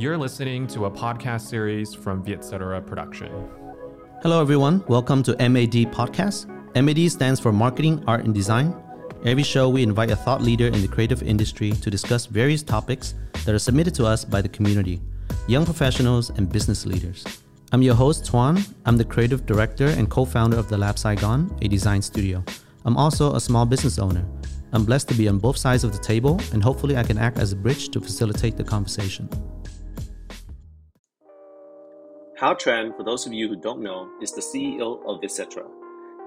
You're listening to a podcast series from Vietcetera production. Hello everyone, welcome to MAD Podcast. MAD stands for Marketing, Art and Design. Every show we invite a thought leader in the creative industry to discuss various topics that are submitted to us by the community, young professionals and business leaders. I'm your host Tuan. I'm the creative director and co-founder of The Lab Saigon, a design studio. I'm also a small business owner. I'm blessed to be on both sides of the table and hopefully I can act as a bridge to facilitate the conversation. Hao Tran, for those of you who don't know, is the CEO of Vicetra.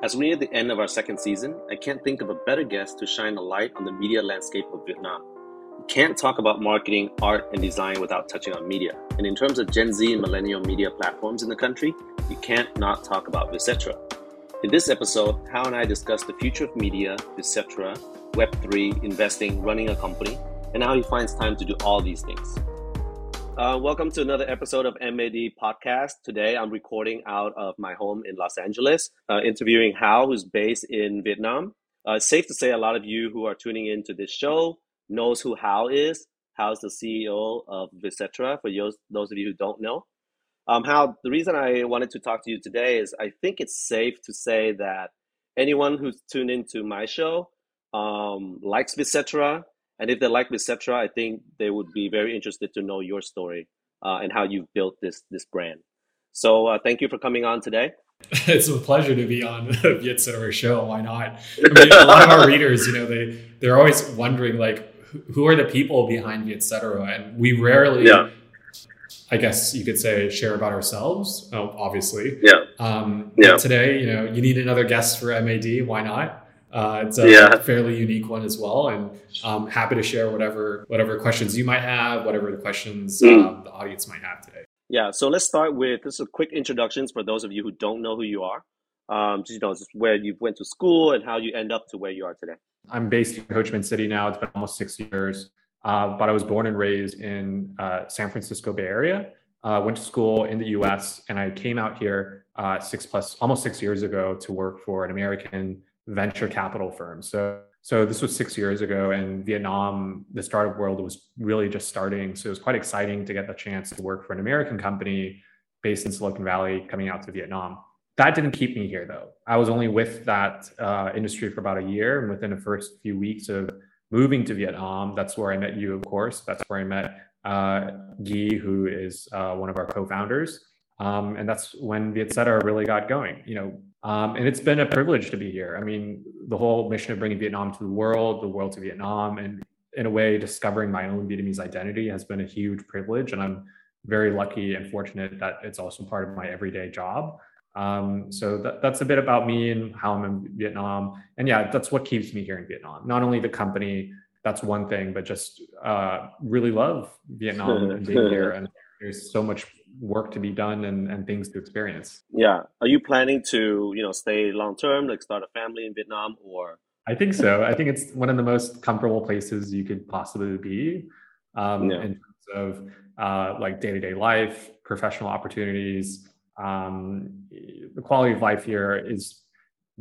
As we near the end of our second season, I can't think of a better guest to shine a light on the media landscape of Vietnam. You can't talk about marketing, art, and design without touching on media. And in terms of Gen Z and millennial media platforms in the country, you can't not talk about Vicetra. In this episode, Hao and I discuss the future of media, Vicetra, Web3, investing, running a company, and how he finds time to do all these things. Welcome to another episode of MAD Podcast. Today, I'm recording out of my home in Los Angeles, interviewing Hao, who's based in Vietnam. It's safe to say a lot of you who are tuning into this show knows who Hao is. Hao's the CEO of Vicetra, for those of you who don't know. Hao, the reason I wanted to talk to you today is I think it's safe to say that anyone who's tuned into my show likes Vicetra. And if they like Vicetra, I think they would be very interested to know your story and how you've built this brand. So thank you for coming on today. It's a pleasure to be on the Vietcetera show. Why not? I mean, a lot of our readers, they're always wondering, who are the people behind Vietcetera? And we rarely, I guess you could say, share about ourselves, obviously. Today, you need another guest for MAD. Why not? It's a fairly unique one as well, and I'm happy to share whatever questions you might have, whatever the questions the audience might have today. Yeah, so let's start with just a quick introductions for those of you who don't know who you are, just where you went to school and how you end up to where you are today. I'm based in Ho Chi Minh City now. It's been almost 6 years, but I was born and raised in San Francisco Bay Area. Went to school in the U.S. and I came out here almost 6 years ago to work for an American venture capital firm. So this was 6 years ago, and Vietnam, the startup world was really just starting. So it was quite exciting to get the chance to work for an American company based in Silicon Valley coming out to Vietnam. That didn't keep me here though. I was only with that industry for about a year, and within the first few weeks of moving to Vietnam, that's where I met you, of course. That's where I met Guy, who is one of our co-founders. And that's when Vietcetera really got going, and it's been a privilege to be here. I mean, the whole mission of bringing Vietnam to the world to Vietnam, and in a way, discovering my own Vietnamese identity has been a huge privilege. And I'm very lucky and fortunate that it's also part of my everyday job. So that's a bit about me and how I'm in Vietnam. And yeah, that's what keeps me here in Vietnam. Not only the company, that's one thing, but just really love Vietnam and being here. And there's so much work to be done and things to experience. Yeah. Are you planning to, stay long-term, start a family in Vietnam or? I think so. I think it's one of the most comfortable places you could possibly be in terms of day-to-day life, professional opportunities. The quality of life here is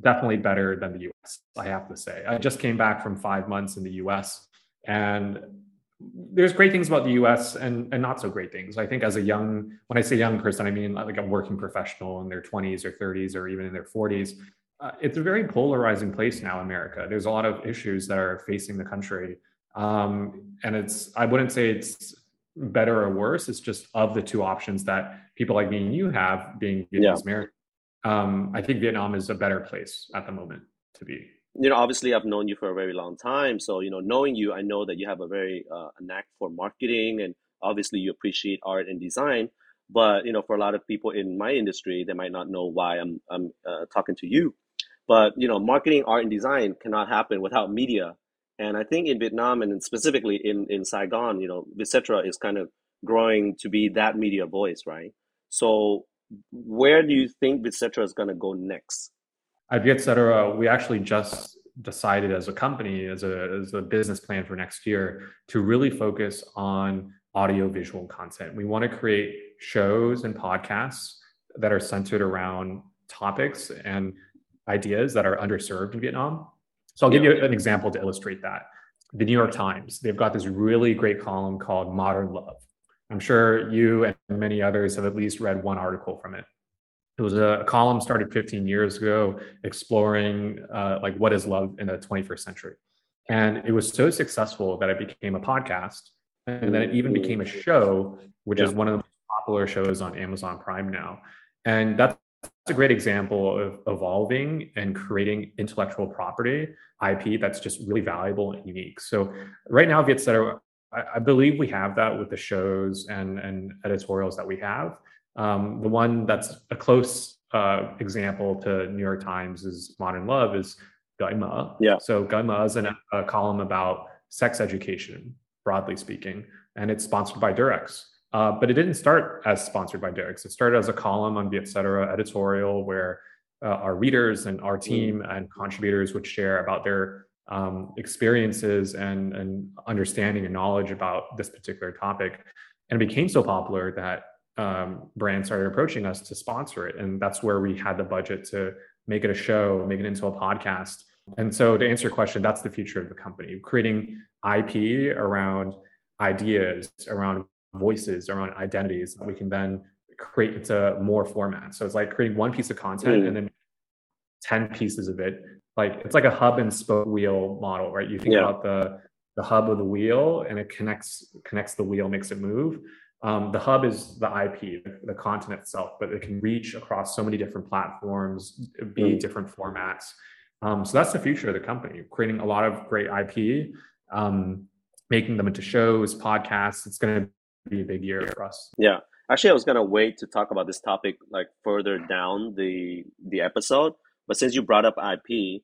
definitely better than the US, I have to say. I just came back from 5 months in the US, and there's great things about the US and not so great things. I think as when I say young person, I mean a working professional in their 20s or 30s or even in their 40s. It's a very polarizing place now, America. There's a lot of issues that are facing the country. And I wouldn't say it's better or worse. It's just of the two options that people like me and you have being Vietnamese American. I think Vietnam is a better place at the moment to be. Obviously I've known you for a very long time. So, knowing you, I know that you have a very knack for marketing, and obviously you appreciate art and design. But, for a lot of people in my industry, they might not know why I'm talking to you. But, marketing, art and design cannot happen without media. And I think in Vietnam and specifically in Saigon, Vicetra is kind of growing to be that media voice, right? So where do you think Vicetra is going to go next? At Vietcetera, we actually just decided as a company, as a business plan for next year, to really focus on audiovisual content. We want to create shows and podcasts that are centered around topics and ideas that are underserved in Vietnam. So I'll give you an example to illustrate that. The New York Times, they've got this really great column called Modern Love. I'm sure you and many others have at least read one article from it. It was a column started 15 years ago exploring like what is love in the 21st century. And it was so successful that it became a podcast. And then it even became a show, which is one of the most popular shows on Amazon Prime now. And that's a great example of evolving and creating intellectual property, IP, that's just really valuable and unique. So right now, Vietcetera, I believe we have that with the shows and editorials that we have. The one that's a close example to New York Times is Modern Love is Gaima. Yeah. So Gaima is a column about sex education, broadly speaking, and it's sponsored by Durex. But it didn't start as sponsored by Durex. It started as a column on Vietcetera editorial where our readers and our team and contributors would share about their experiences and understanding and knowledge about this particular topic. And it became so popular that brands started approaching us to sponsor it. And that's where we had the budget to make it a show, make it into a podcast. And so to answer your question, that's the future of the company, creating IP around ideas, around voices, around identities that we can then create into more formats. So it's like creating one piece of content and then 10 pieces of it. Like it's like a hub and spoke wheel model, right? You think about the hub of the wheel and it connects the wheel, makes it move. The hub is the IP, the content itself, but it can reach across so many different platforms, be different formats. So that's the future of the company, creating a lot of great IP, making them into shows, podcasts. It's going to be a big year for us. Yeah. Actually, I was going to wait to talk about this topic like further down the episode. But since you brought up IP,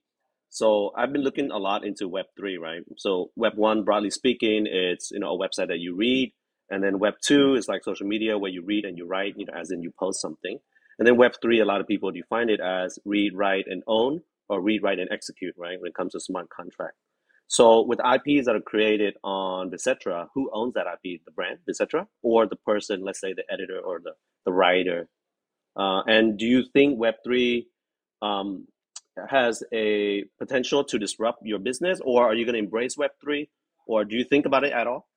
so I've been looking a lot into Web3, right? So Web1, broadly speaking, it's, you know, a website that you read. And then Web2 is like social media where you read and you write, you know, as in you post something. And then Web3, a lot of people define it as read, write, and own, or read, write, and execute, right? When it comes to smart contract. So with IPs that are created on Vicetra, who owns that IP? The brand, Vicetra, or the person, let's say the editor or the writer? And do you think Web3 has a potential to disrupt your business, or are you going to embrace Web3, or do you think about it at all?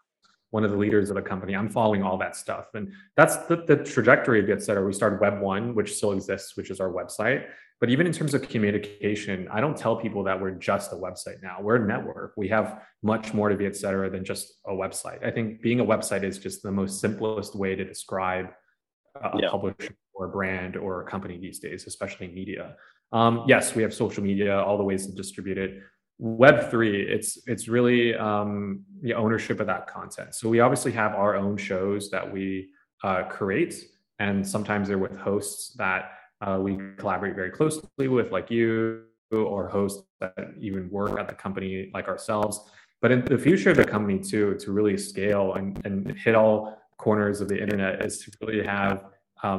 One of the leaders of the company, I'm following all that stuff. And that's the trajectory of Vietcetera. We started Web1, which still exists, which is our website. But even in terms of communication, I don't tell people that we're just a website now. We're a network. We have much more to Vietcetera than just a website. I think being a website is just the most simplest way to describe a publisher or a brand or a company these days, especially media. Yes, we have social media, all the ways to distribute it. Web3, it's really the ownership of that content. So we obviously have our own shows that we create, and sometimes they're with hosts that we collaborate very closely with, like you, or hosts that even work at the company like ourselves. But in the future of the company too, to really scale and hit all corners of the internet, is to really have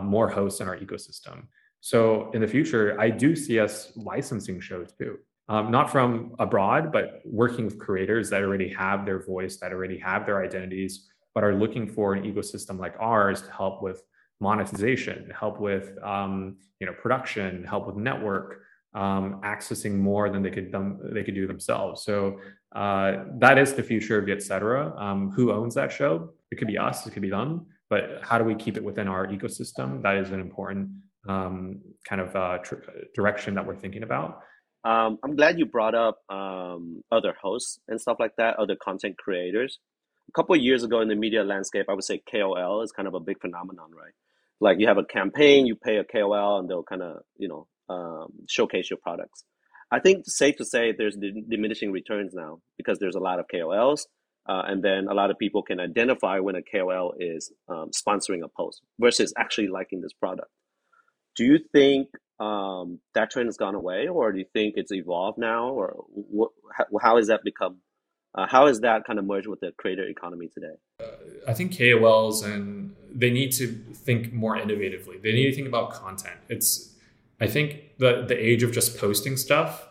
more hosts in our ecosystem. So in the future, I do see us licensing shows too. Not from abroad, but working with creators that already have their voice, that already have their identities, but are looking for an ecosystem like ours to help with monetization, help with production, help with network, accessing more than they could do themselves. So that is the future of Vietcetera. Who owns that show? It could be us, it could be them, but how do we keep it within our ecosystem? That is an important direction that we're thinking about. I'm glad you brought up other hosts and stuff like that, other content creators. A couple of years ago in the media landscape, I would say KOL is kind of a big phenomenon, right? Like you have a campaign, you pay a KOL, and they'll kind of, showcase your products. I think it's safe to say there's diminishing returns now because there's a lot of KOLs, and then a lot of people can identify when a KOL is sponsoring a post versus actually liking this product. Do you think that trend has gone away, or do you think it's evolved now, or how has that become? How is that kind of merged with the creator economy today? I think KOLs, and they need to think more innovatively. They need to think about content. I think the age of just posting stuff,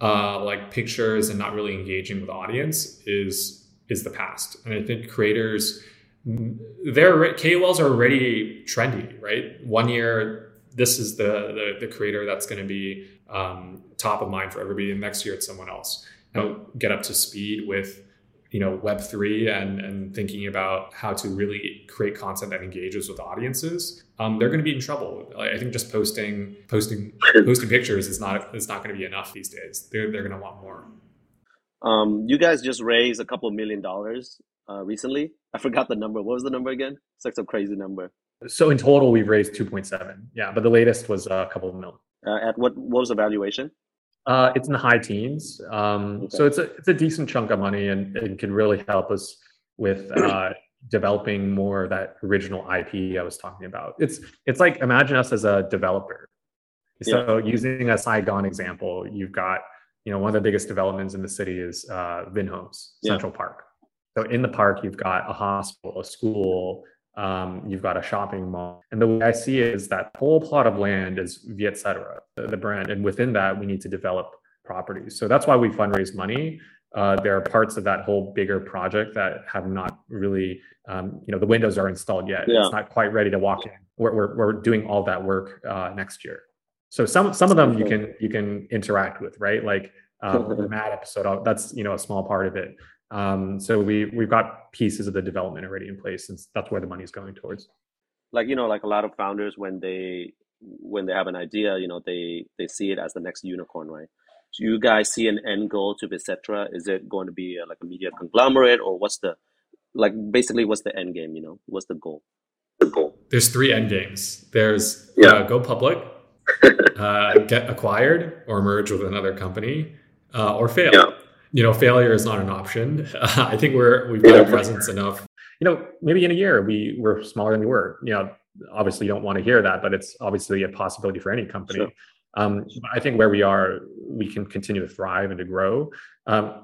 like pictures, and not really engaging with audience is the past. And I think creators, KOLs are already trendy, right? One year, this is the creator that's going to be top of mind for everybody. And next year, it's someone else. You know, get up to speed with Web3 and thinking about how to really create content that engages with audiences, they're going to be in trouble. I think just posting pictures is not going to be enough these days. They're going to want more. You guys just raised a couple $1 million recently. I forgot the number. What was the number again? It's like some crazy number. So in total, we've raised 2.7. Yeah, but the latest was a couple of million. At what was the valuation? It's in the high teens. Okay. So it's a decent chunk of money and can really help us with developing more of that original IP I was talking about. It's like, imagine us as a developer. So using a Saigon example, you've got, one of the biggest developments in the city is Vinhomes, Central Park. So in the park, you've got a hospital, a school, you've got a shopping mall. And the way I see it is that whole plot of land is Vietcetera, the brand. And within that, we need to develop properties. So that's why we fundraise money. There are parts of that whole bigger project that have not really, the windows are installed yet. Yeah. It's not quite ready to walk in. We're doing all that work next year. So some of them you can interact with, right? Like the MAD episode, that's, a small part of it. So we've got pieces of the development already in place, and that's where the money's going towards. Like a lot of founders, when they have an idea, they see it as the next unicorn, right? Do you guys see an end goal to Vicetra? Is it going to be like a media conglomerate, or what's the end game? What's the goal? There's 3 end games. There's go public, get acquired, or merge with another company, or fail. Yeah. Failure is not an option. I think we've got a presence enough. Maybe in a year we're smaller than we were. Obviously you don't want to hear that, but it's obviously a possibility for any company. Sure. I think where we are, we can continue to thrive and to grow.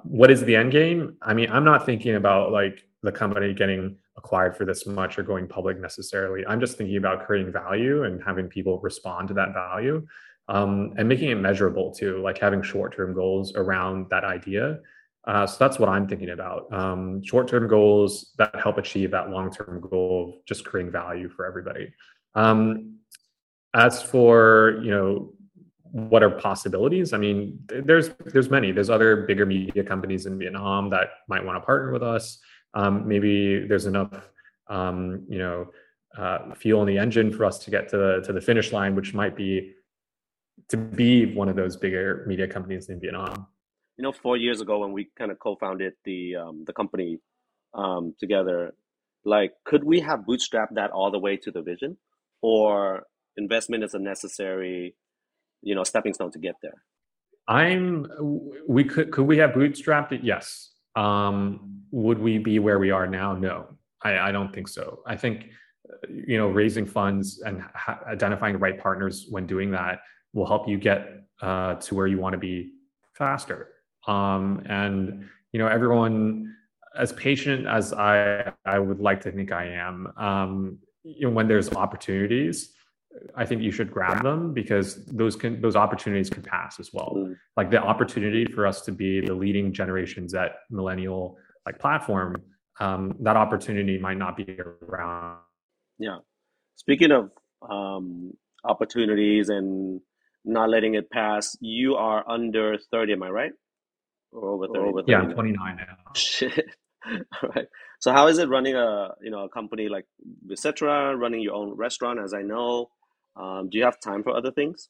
What is the end game? I mean, I'm not thinking about like the company getting acquired for this much or going public necessarily. I'm just thinking about creating value and having people respond to that value. And making it measurable too, like having short-term goals around that idea. So that's what I'm thinking about. Short-term goals that help achieve that long-term goal of just creating value for everybody. As for, what are possibilities? I mean, there's many. There's other bigger media companies in Vietnam that might want to partner with us. Maybe there's enough, fuel in the engine for us to get to the finish line, which might be to be one of those bigger media companies in Vietnam. 4 years ago when we kind of co-founded the company together, like, could we have bootstrapped that all the way to the vision, or investment is a necessary, stepping stone to get there? Could we have bootstrapped it? Yes. Would we be where we are now? No, I don't think so. I think, raising funds and identifying the right partners when doing that will help you get to where you want to be faster. Everyone, as patient as I would like to think I am, when there's opportunities, I think you should grab them, because those opportunities can pass as well. Like the opportunity for us to be the leading Generation Z millennial like platform, that opportunity might not be around. Yeah. Speaking of opportunities and not letting it pass, you are under 30, am I right? Or over 30? Yeah, I'm 29 now. Shit. All right. So how is it running a company like Vicetra, running your own restaurant, as I know? Do you have time for other things?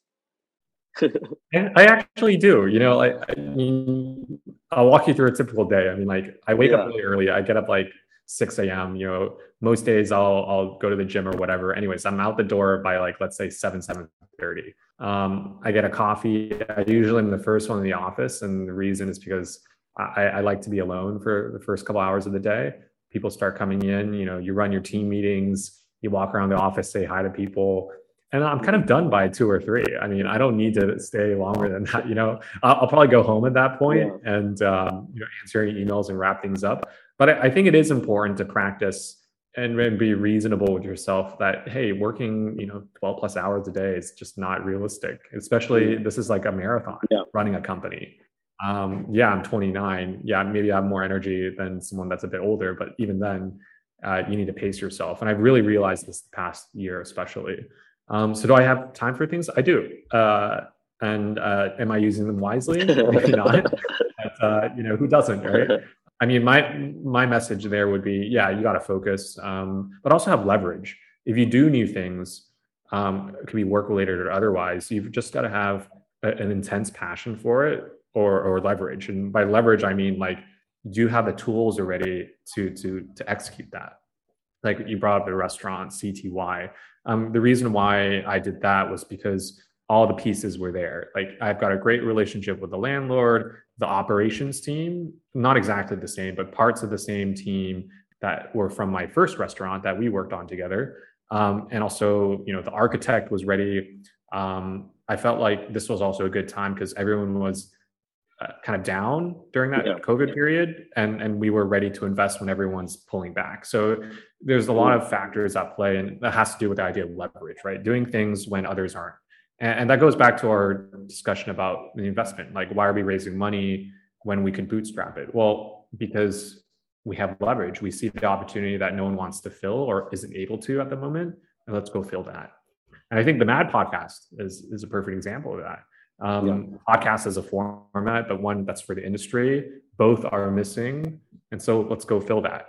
I actually do. I'll walk you through a typical day. I mean, like, I wake up really early. I get up like 6 a.m. Most days I'll go to the gym or whatever. Anyways, I'm out the door by like, let's say 7:30. I get a coffee. I usually am the first one in the office. And the reason is because I like to be alone for the first couple hours of the day. People start coming in, you run your team meetings, you walk around the office, say hi to people. And I'm kind of done by 2 or 3. I mean, I don't need to stay longer than that. I'll probably go home at that point and answer emails and wrap things up. But I think it is important to practice and be reasonable with yourself that, hey, working 12 plus hours a day is just not realistic. Especially this is like a marathon, running a company. I'm 29. Yeah, maybe I have more energy than someone that's a bit older, but even then, you need to pace yourself. And I've really realized this the past year, especially. So do I have time for things? I do. Am I using them wisely? Maybe not. But, who doesn't, right? I mean, my message there would be, yeah, you got to focus, but also have leverage. If you do new things, it could be work related or otherwise, you've just got to have an intense passion for it or leverage. And by leverage, I mean, like, do you have the tools already to execute that? Like you brought up the restaurant, CTY. The reason why I did that was because all the pieces were there. Like I've got a great relationship with the landlord, the operations team, not exactly the same, but parts of the same team that were from my first restaurant that we worked on together. And also, you know, the architect was ready. I felt like this was also a good time because everyone was kind of down during that COVID period. And we were ready to invest when everyone's pulling back. So there's a lot of factors at play, and that has to do with the idea of leverage, right? Doing things when others aren't. And that goes back to our discussion about the investment. Like, why are we raising money when we can bootstrap it? Well, because we have leverage. We see the opportunity that no one wants to fill or isn't able to at the moment, and let's go fill that. And I think the MAD podcast is a perfect example of that. Podcast is a format, but one that's for the industry. Both are missing. And so let's go fill that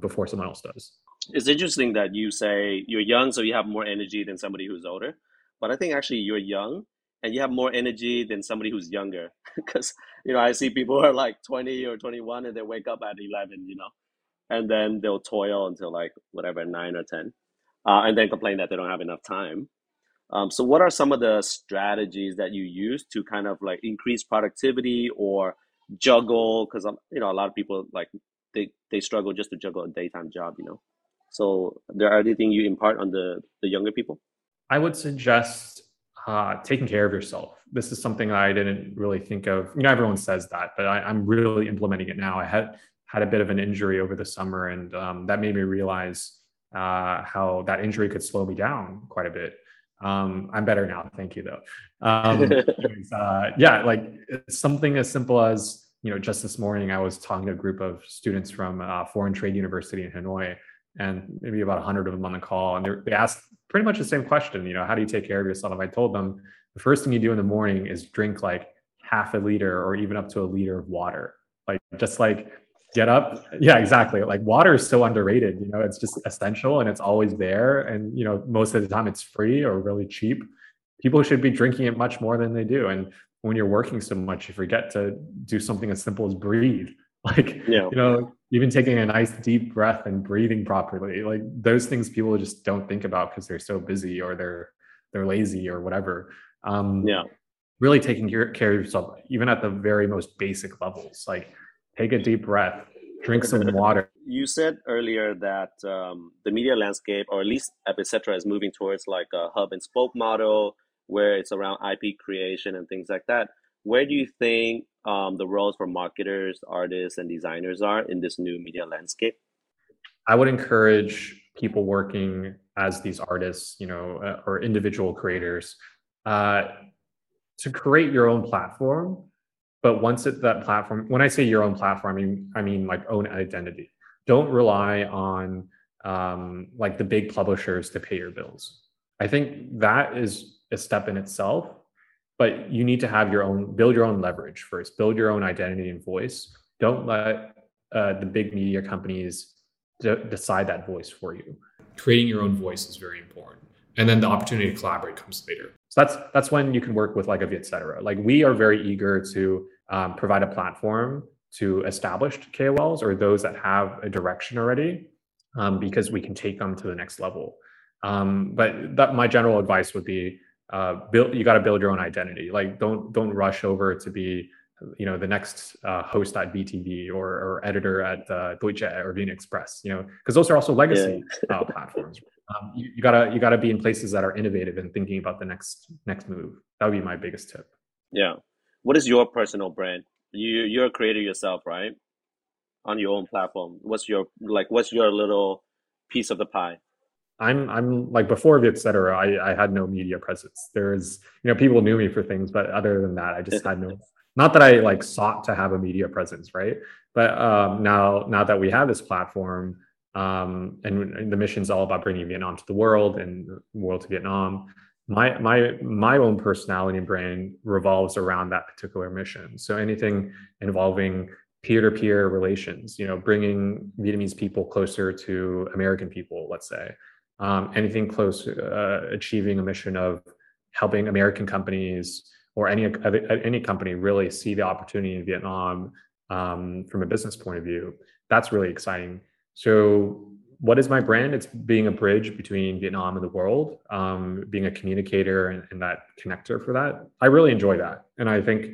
before someone else does. It's interesting that you say you're young, so you have more energy than somebody who's older. But I think actually you're young and you have more energy than somebody who's younger. Because, you know, I see people who are like 20 or 21 and they wake up at 11, you know, and then they'll toil until like whatever, 9 or 10, and then complain that they don't have enough time. So what are some of the strategies that you use to kind of like increase productivity or juggle? Because, you know, a lot of people like they struggle just to juggle a daytime job, you know. So there are anything you impart on the younger people? I would suggest taking care of yourself. This is something I didn't really think of. You know, everyone says that, but I'm really implementing it now. I had a bit of an injury over the summer, and that made me realize how that injury could slow me down quite a bit. I'm better now. Thank you, though. Like something as simple as, you know, just this morning, I was talking to a group of students from Foreign Trade University in Hanoi, and maybe about 100 of them on the call. And they asked pretty much the same question, you know, how do you take care of yourself? I told them the first thing you do in the morning is drink like half a liter or even up to a liter of water. Like, just like get up. Yeah, exactly. Like water is so underrated, you know, it's just essential and it's always there. And, you know, most of the time it's free or really cheap. People should be drinking it much more than they do. And when you're working so much, you forget to do something as simple as breathe. Like, you know, even taking a nice deep breath and breathing properly, like those things people just don't think about because they're so busy or they're lazy or whatever. Really taking care of yourself, even at the very most basic levels, like take a deep breath, drink some water. You said earlier that the media landscape, or at least Vicetra, is moving towards like a hub and spoke model where it's around IP creation and things like that. Where do you think the roles for marketers, artists, and designers are in this new media landscape? I would encourage people working as these artists, you know, or individual creators to create your own platform. But once it's that platform, when I say your own platform, I mean like own identity. Don't rely on like the big publishers to pay your bills. I think that is a step in itself. But you need to have your own, build your own leverage first, build your own identity and voice. Don't let the big media companies decide that voice for you. Creating your own voice is very important. And then the opportunity to collaborate comes later. So that's when you can work with like a Vietcetera. Like we are very eager to provide a platform to established KOLs or those that have a direction already because we can take them to the next level. But that my general advice would be, you got to build your own identity. Like don't rush over to be, you know, the next host at VTV or editor at Deutsche or VN Express, you know, because those are also legacy platforms. You gotta be in places that are innovative and thinking about the next move. That would be my biggest tip. Yeah. What is your personal brand? You're a creator yourself, right? On your own platform. What's your little piece of the pie? I'm like before Vietcetera, I had no media presence. There's, you know, people knew me for things, but other than that, I just had no, not that I like sought to have a media presence, right? But now that we have this platform and the mission's all about bringing Vietnam to the world and the world to Vietnam, my own personality and brand revolves around that particular mission. So anything involving peer-to-peer relations, you know, bringing Vietnamese people closer to American people, let's say, anything close, achieving a mission of helping American companies or any company really see the opportunity in Vietnam from a business point of view. That's really exciting. So what is my brand? It's being a bridge between Vietnam and the world, being a communicator and that connector for that. I really enjoy that. And I think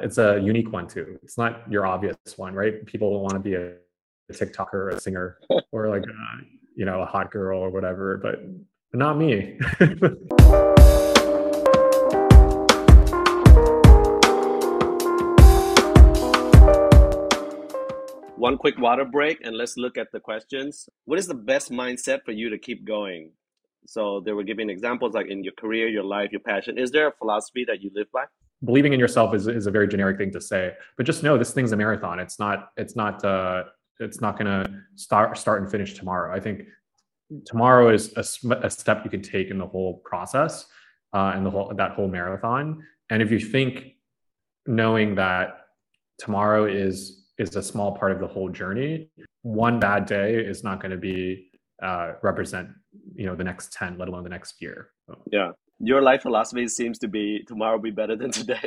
it's a unique one too. It's not your obvious one, right? People don't want to be a TikToker or a singer or like, you know, a hot girl or whatever, but not me. One quick water break and let's look at the questions. What is the best mindset for you to keep going? So they were giving examples like in your career, your life, your passion. Is there a philosophy that you live by? Believing in yourself is a very generic thing to say, but just know this thing's a marathon. It's not gonna start and finish tomorrow. I think tomorrow is a step you can take in the whole process and that whole marathon. And if you think knowing that tomorrow is a small part of the whole journey, one bad day is not going to be represent, you know, the next 10, let alone the next year. So. Yeah. Your life philosophy seems to be tomorrow will be better than today.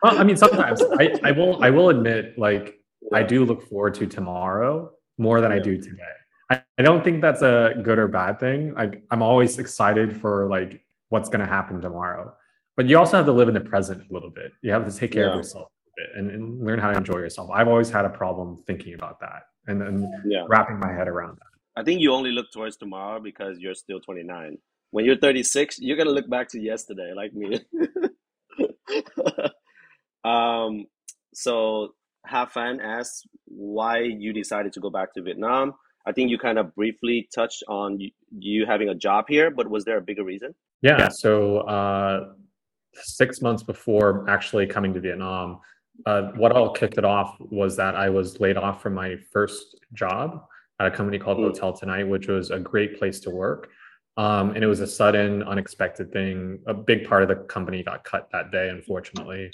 Well, I mean, sometimes I will admit, like, yeah. I do look forward to tomorrow more than I do today. I don't think that's a good or bad thing. I'm always excited for like what's going to happen tomorrow, but you also have to live in the present a little bit. You have to take care of yourself. And learn how to enjoy yourself. I've always had a problem thinking about that and then wrapping my head around that. I think you only look towards tomorrow because you're still 29. When you're 36, you're going to look back to yesterday like me. So Hafan asks why you decided to go back to Vietnam. I think you kind of briefly touched on you having a job here, but was there a bigger reason? Yeah, so 6 months before actually coming to Vietnam, what all kicked it off was that I was laid off from my first job at a company called Hotel Tonight, which was a great place to work. And it was a sudden, unexpected thing. A big part of the company got cut that day, unfortunately.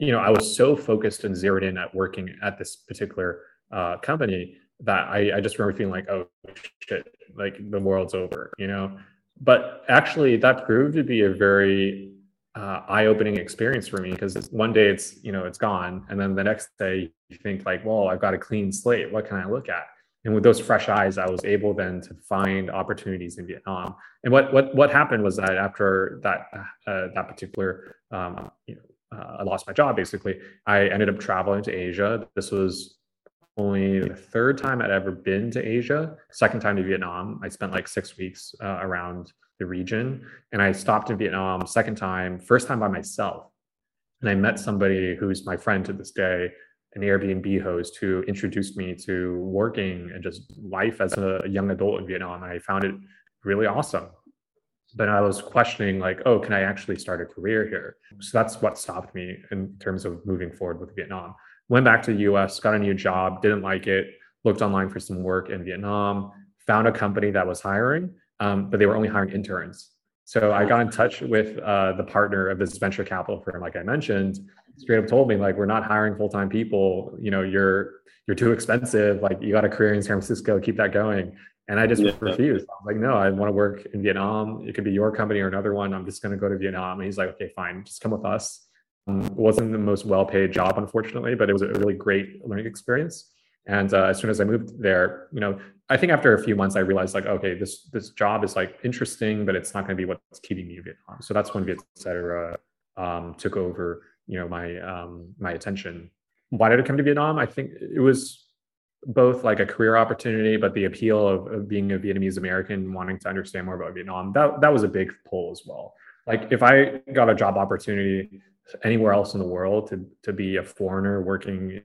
You know, I was so focused and zeroed in at working at this particular company that I just remember feeling like, oh, shit, like the world's over, you know? But actually, that proved to be a very eye-opening experience for me, because one day it's, you know, it's gone. And then the next day you think like, well, I've got a clean slate. What can I look at? And with those fresh eyes, I was able then to find opportunities in Vietnam. And what happened was that after that, that particular, I lost my job, basically. I ended up traveling to Asia. This was only the third time I'd ever been to Asia, second time to Vietnam. I spent like 6 weeks around the region. And I stopped in Vietnam second time, first time by myself. And I met somebody who's my friend to this day, an Airbnb host who introduced me to working and just life as a young adult in Vietnam. And I found it really awesome. But I was questioning like, oh, can I actually start a career here? So that's what stopped me in terms of moving forward with Vietnam. Went back to the US, got a new job, didn't like it, looked online for some work in Vietnam, found a company that was hiring. But they were only hiring interns. So I got in touch with the partner of this venture capital firm, like I mentioned, straight up told me like, we're not hiring full-time people. You know, you're too expensive. Like you got a career in San Francisco, keep that going. And I just refused. I was like, no, I want to work in Vietnam. It could be your company or another one. I'm just going to go to Vietnam. And he's like, okay, fine, just come with us. It wasn't the most well-paid job, unfortunately, but it was a really great learning experience. And as soon as I moved there, you know, I think after a few months, I realized like, okay, this job is like interesting, but it's not going to be what's keeping me in Vietnam. So that's when Vietcetera took over, you know, my attention. Why did I come to Vietnam? I think it was both like a career opportunity, but the appeal of being a Vietnamese American, wanting to understand more about Vietnam, that was a big pull as well. Like if I got a job opportunity anywhere else in the world to be a foreigner working,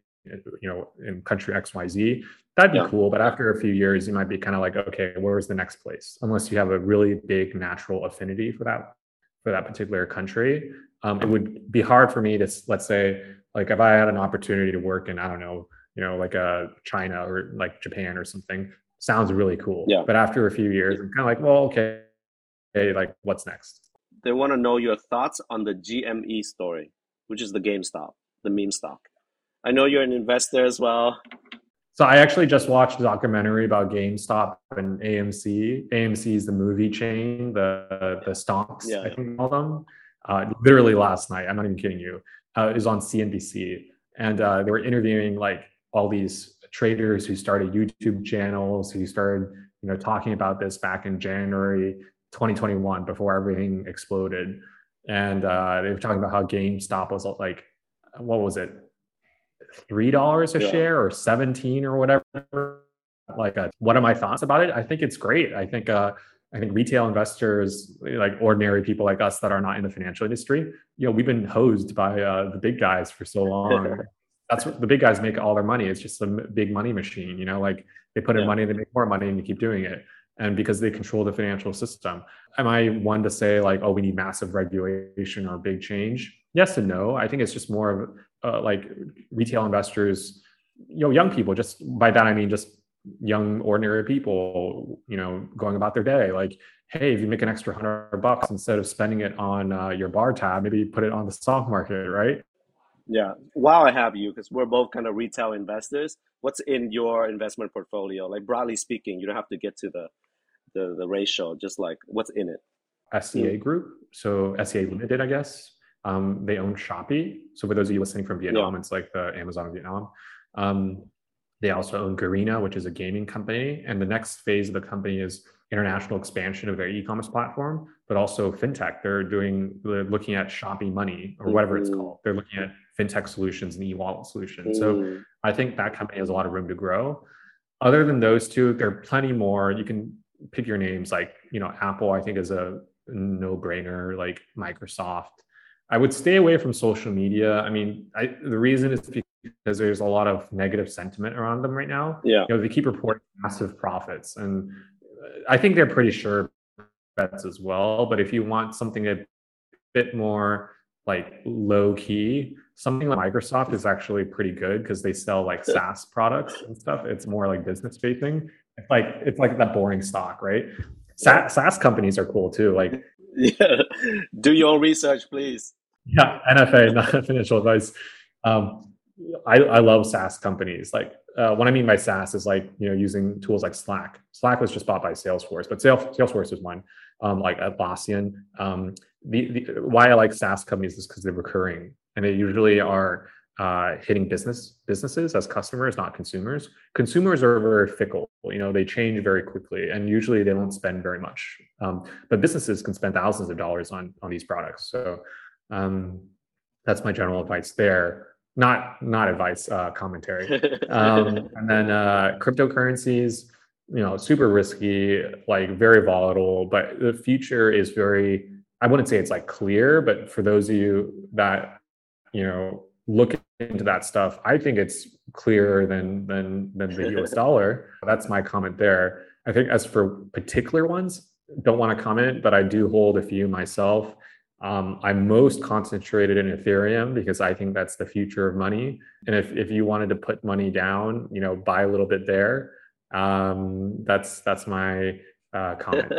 you know, in country XYZ, that'd be cool. But after a few years, you might be kind of like, okay, where's the next place? Unless you have a really big natural affinity for that particular country. It would be hard for me to, let's say, like if I had an opportunity to work in, I don't know, you know, like China or like Japan or something, sounds really cool. Yeah. But after a few years, I'm kind of like, well, okay, like what's next? They want to know your thoughts on the GME story, which is the GameStop, the meme stock. I know you're an investor as well. So I actually just watched a documentary about GameStop and AMC. AMC is the movie chain, the stonks, I think they call them. Literally last night, I'm not even kidding you, it was on CNBC. And they were interviewing like all these traders who started YouTube channels, who started, you know, talking about this back in January 2021 before everything exploded. And they were talking about how GameStop was like, what was it? $3 a share or 17 or whatever. Like, what are my thoughts about it? I think it's great. I think retail investors, like ordinary people like us that are not in the financial industry, you know, we've been hosed by the big guys for so long. That's what the big guys make all their money. It's just some big money machine, you know, like they put in money, they make more money and you keep doing it. And because they control the financial system. Am I one to say like, oh, we need massive regulation or big change? Yes and no. I think it's just more of like retail investors, you know, young people, just by that, I mean, just young, ordinary people, you know, going about their day. Like, hey, if you make an extra $100 instead of spending it on your bar tab, maybe you put it on the stock market, right? Yeah. While I have you, because we're both kind of retail investors, what's in your investment portfolio? Like broadly speaking, you don't have to get to the ratio, just like what's in it? SEA Group. So SEA Limited, I guess. They own Shopee. So for those of you listening from Vietnam, it's like the Amazon of Vietnam. They also own Garena, which is a gaming company. And the next phase of the company is international expansion of their e-commerce platform, but also fintech. They're looking at Shopee Money or whatever it's called. They're looking at fintech solutions and e-wallet solutions. So I think that company has a lot of room to grow. Other than those two, there are plenty more. You can pick your names, like, you know, Apple, I think is a no-brainer, like Microsoft. I would stay away from social media. I mean, the reason is because there's a lot of negative sentiment around them right now. Yeah. You know, they keep reporting massive profits. And I think they're pretty sure bets as well. But if you want something a bit more like low key, something like Microsoft is actually pretty good because they sell like SaaS products and stuff. It's more like business facing. It's like that boring stock, right? SaaS companies are cool too. Like, do your own research, please. Yeah, NFA, not financial advice. I love SaaS companies. Like what I mean by SaaS is like, you know, using tools like Slack. Slack was just bought by Salesforce, but Salesforce is one, like Atlassian. Why I like SaaS companies is because they're recurring and they usually are hitting businesses as customers, not consumers. Consumers are very fickle, you know, they change very quickly and usually they don't spend very much. But businesses can spend thousands of dollars on these products. So that's my general advice there. Not advice, commentary. And then cryptocurrencies, you know, super risky, like very volatile, but the future is very, I wouldn't say it's like clear, but for those of you that, you know, look into that stuff, I think it's clearer than the US dollar. That's my comment there. I think as for particular ones, don't want to comment, but I do hold a few myself. I'm most concentrated in Ethereum because I think that's the future of money. And if you wanted to put money down, you know, buy a little bit there. That's my comment.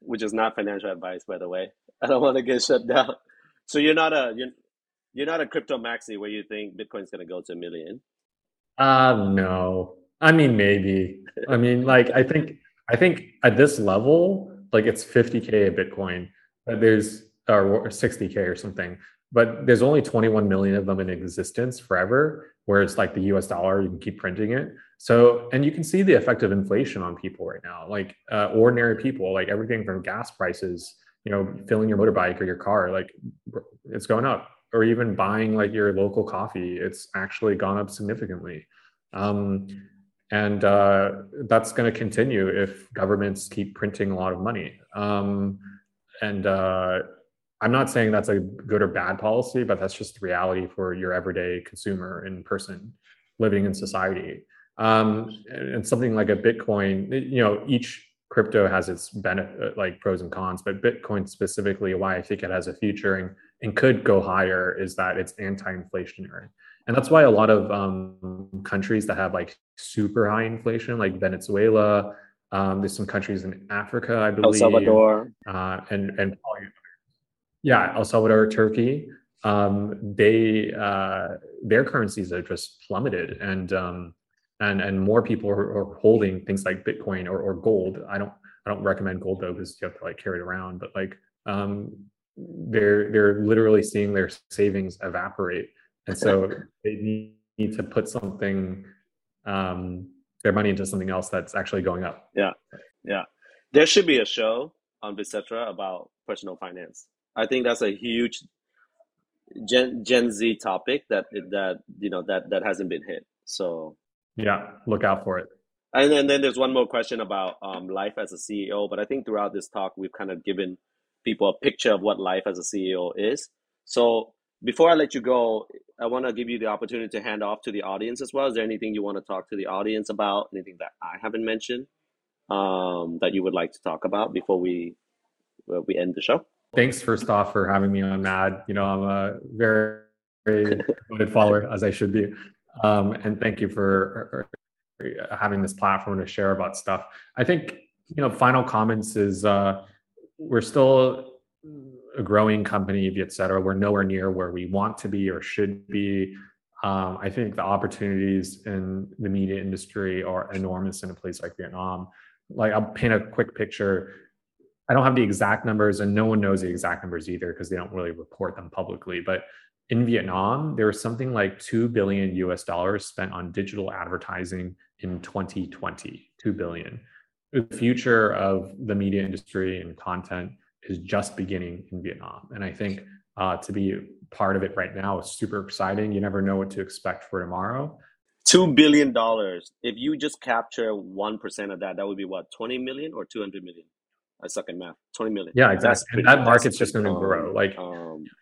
Which is not financial advice, by the way. I don't want to get shut down. So you're not a crypto maxi where you think Bitcoin's going to go to $1 million. No, I mean, maybe. I mean, like, I think at this level, like it's 50K a Bitcoin. But there's or 60K or something, but there's only 21 million of them in existence forever, where it's like the US dollar, you can keep printing it. So, and you can see the effect of inflation on people right now, like ordinary people, like everything from gas prices, you know, filling your motorbike or your car, like it's going up, or even buying like your local coffee, it's actually gone up significantly. And that's going to continue if governments keep printing a lot of money. And I'm not saying that's a good or bad policy, but that's just the reality for your everyday consumer in person living in society. And something like a Bitcoin, you know, each crypto has its benefit, like pros and cons, but Bitcoin specifically, why I think it has a future and could go higher is that it's anti-inflationary. And that's why a lot of countries that have like super high inflation, like Venezuela, there's some countries in Africa, I believe, El Salvador, El Salvador, Turkey, their currencies are just plummeted, and more people are holding things like Bitcoin or gold. I don't recommend gold though, because you have to like carry it around. But like they're literally seeing their savings evaporate, and so they need to put something their money into something else that's actually going up. Yeah. There should be a show on Vicetra about personal finance. I think that's a huge Gen Z topic that hasn't been hit. So yeah, look out for it. And then there's one more question about life as a CEO. But I think throughout this talk, we've kind of given people a picture of what life as a CEO is. So before I let you go, I want to give you the opportunity to hand off to the audience as well. Is there anything you want to talk to the audience about? Anything that I haven't mentioned that you would like to talk about before we end the show? Thanks, first off, for having me on MAD. I'm a very, very devoted follower, as I should be. And thank you for having this platform to share about stuff. I think, final comments is we're still a growing company, etc. We're nowhere near where we want to be or should be. I think the opportunities in the media industry are enormous in a place like Vietnam. Like, I'll paint a quick picture. I don't have the exact numbers, and no one knows the exact numbers either because they don't really report them publicly. But in Vietnam, there was something like $2 billion spent on digital advertising in 2020, 2 billion. The future of the media industry and content is just beginning in Vietnam. And I think to be part of it right now is super exciting. You never know what to expect for tomorrow. $2 billion. If you just capture 1% of that, that would be what, 20 million or 200 million? I suck in math. 20 million. Yeah, exactly. And that market's just going to grow. Like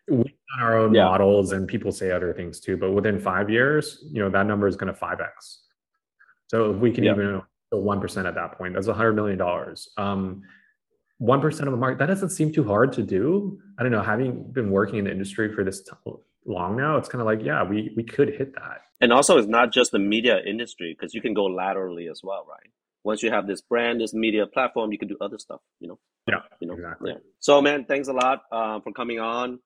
we've done our own models, and people say other things too. But within 5 years, that number is going to 5x. So if we can even 1% at that point, that's $100 million. 1% of a market, that doesn't seem too hard to do. I don't know. Having been working in the industry for this long now, it's kind of like, yeah, we could hit that. And also, it's not just the media industry, because you can go laterally as well, right? Once you have this brand, this media platform, you can do other stuff, Yeah, exactly. Yeah. So, man, thanks a lot for coming on.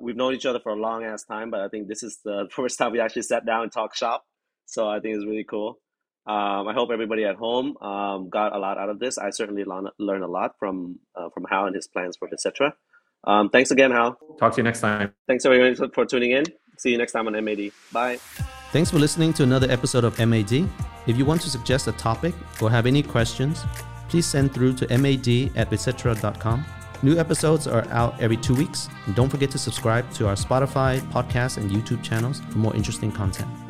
We've known each other for a long-ass time, but I think this is the first time we actually sat down and talked shop. So I think it's really cool. I hope everybody at home got a lot out of this. I certainly learned a lot from Hao and his plans for Vicetra. Thanks again, Hao. Talk to you next time. Thanks, everyone, for tuning in. See you next time on MAD. Bye. Thanks for listening to another episode of MAD. If you want to suggest a topic or have any questions, please send through to mad@vicetra.com. New episodes are out every 2 weeks. And don't forget to subscribe to our Spotify, podcast, and YouTube channels for more interesting content.